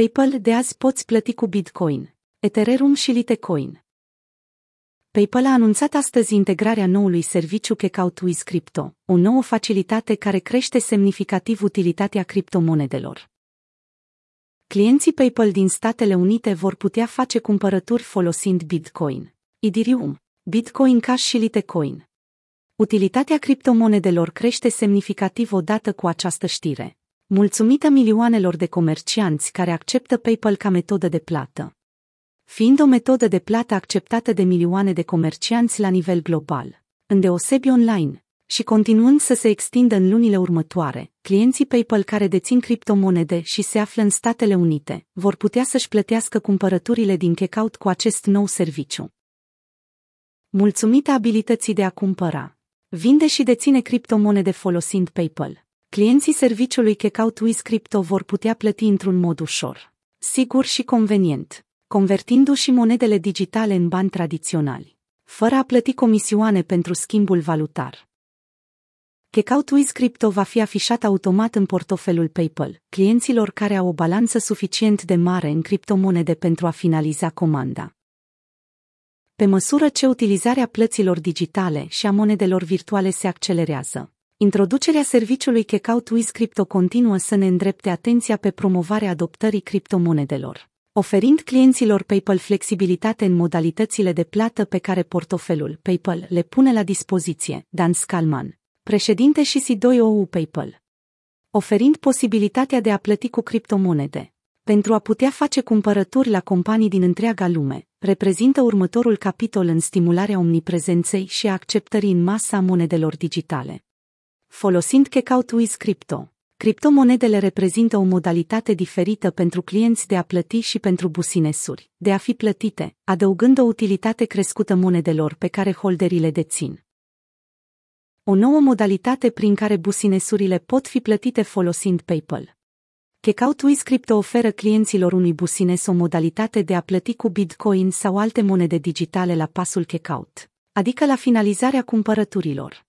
PayPal de azi poți plăti cu Bitcoin, Ethereum și Litecoin. PayPal a anunțat astăzi integrarea noului serviciu Checkout with Crypto, o nouă facilitate care crește semnificativ utilitatea criptomonedelor. Clienții PayPal din Statele Unite vor putea face cumpărături folosind Bitcoin, Ethereum, Bitcoin Cash și Litecoin. Utilitatea criptomonedelor crește semnificativ odată cu această știre, mulțumită milioanelor de comercianți care acceptă PayPal ca metodă de plată. Fiind o metodă de plată acceptată de milioane de comercianți la nivel global, îndeosebi online, și continuând să se extindă în lunile următoare, clienții PayPal care dețin criptomonede și se află în Statele Unite vor putea să-și plătească cumpărăturile din checkout cu acest nou serviciu. Mulțumită abilității de a cumpăra, vinde și deține criptomonede folosind PayPal, clienții serviciului Checkout with Crypto vor putea plăti într-un mod ușor, sigur și convenient, convertindu-și monedele digitale în bani tradiționali, fără a plăti comisioane pentru schimbul valutar. Checkout with Crypto va fi afișat automat în portofelul PayPal, clienților care au o balanță suficient de mare în criptomonede pentru a finaliza comanda. Pe măsură ce utilizarea plăților digitale și a monedelor virtuale se accelerează, introducerea serviciului Checkout with Crypto continuă să ne îndrepte atenția pe promovarea adoptării criptomonedelor, oferind clienților PayPal flexibilitate în modalitățile de plată pe care portofelul PayPal le pune la dispoziție. Dan Scalman, președinte și CEO PayPal, oferind posibilitatea de a plăti cu criptomonede, pentru a putea face cumpărături la companii din întreaga lume, reprezintă următorul capitol în stimularea omniprezenței și a acceptării în masă a monedelor digitale. Folosind Checkout with Crypto, criptomonedele reprezintă o modalitate diferită pentru clienți de a plăti și pentru businesuri de a fi plătite, adăugând o utilitate crescută monedelor pe care holderii le dețin. O nouă modalitate prin care businessurile pot fi plătite folosind PayPal. Checkout with Crypto oferă clienților unui business o modalitate de a plăti cu Bitcoin sau alte monede digitale la pasul checkout, adică la finalizarea cumpărăturilor.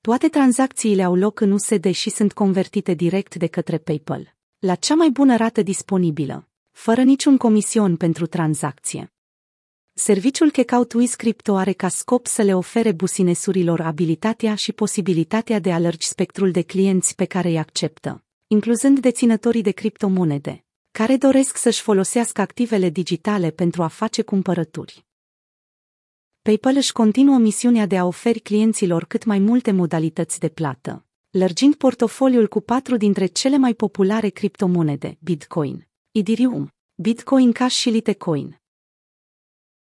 Toate tranzacțiile au loc în USD și sunt convertite direct de către PayPal, la cea mai bună rată disponibilă, fără niciun comision pentru tranzacție. Serviciul Checkout with Crypto are ca scop să le ofere businessurilor abilitatea și posibilitatea de a lărgi spectrul de clienți pe care îi acceptă, incluzând deținătorii de criptomonede, care doresc să-și folosească activele digitale pentru a face cumpărături. PayPal își continuă misiunea de a oferi clienților cât mai multe modalități de plată, lărgind portofoliul cu 4 dintre cele mai populare criptomonede, Bitcoin, Ethereum, Bitcoin Cash și Litecoin.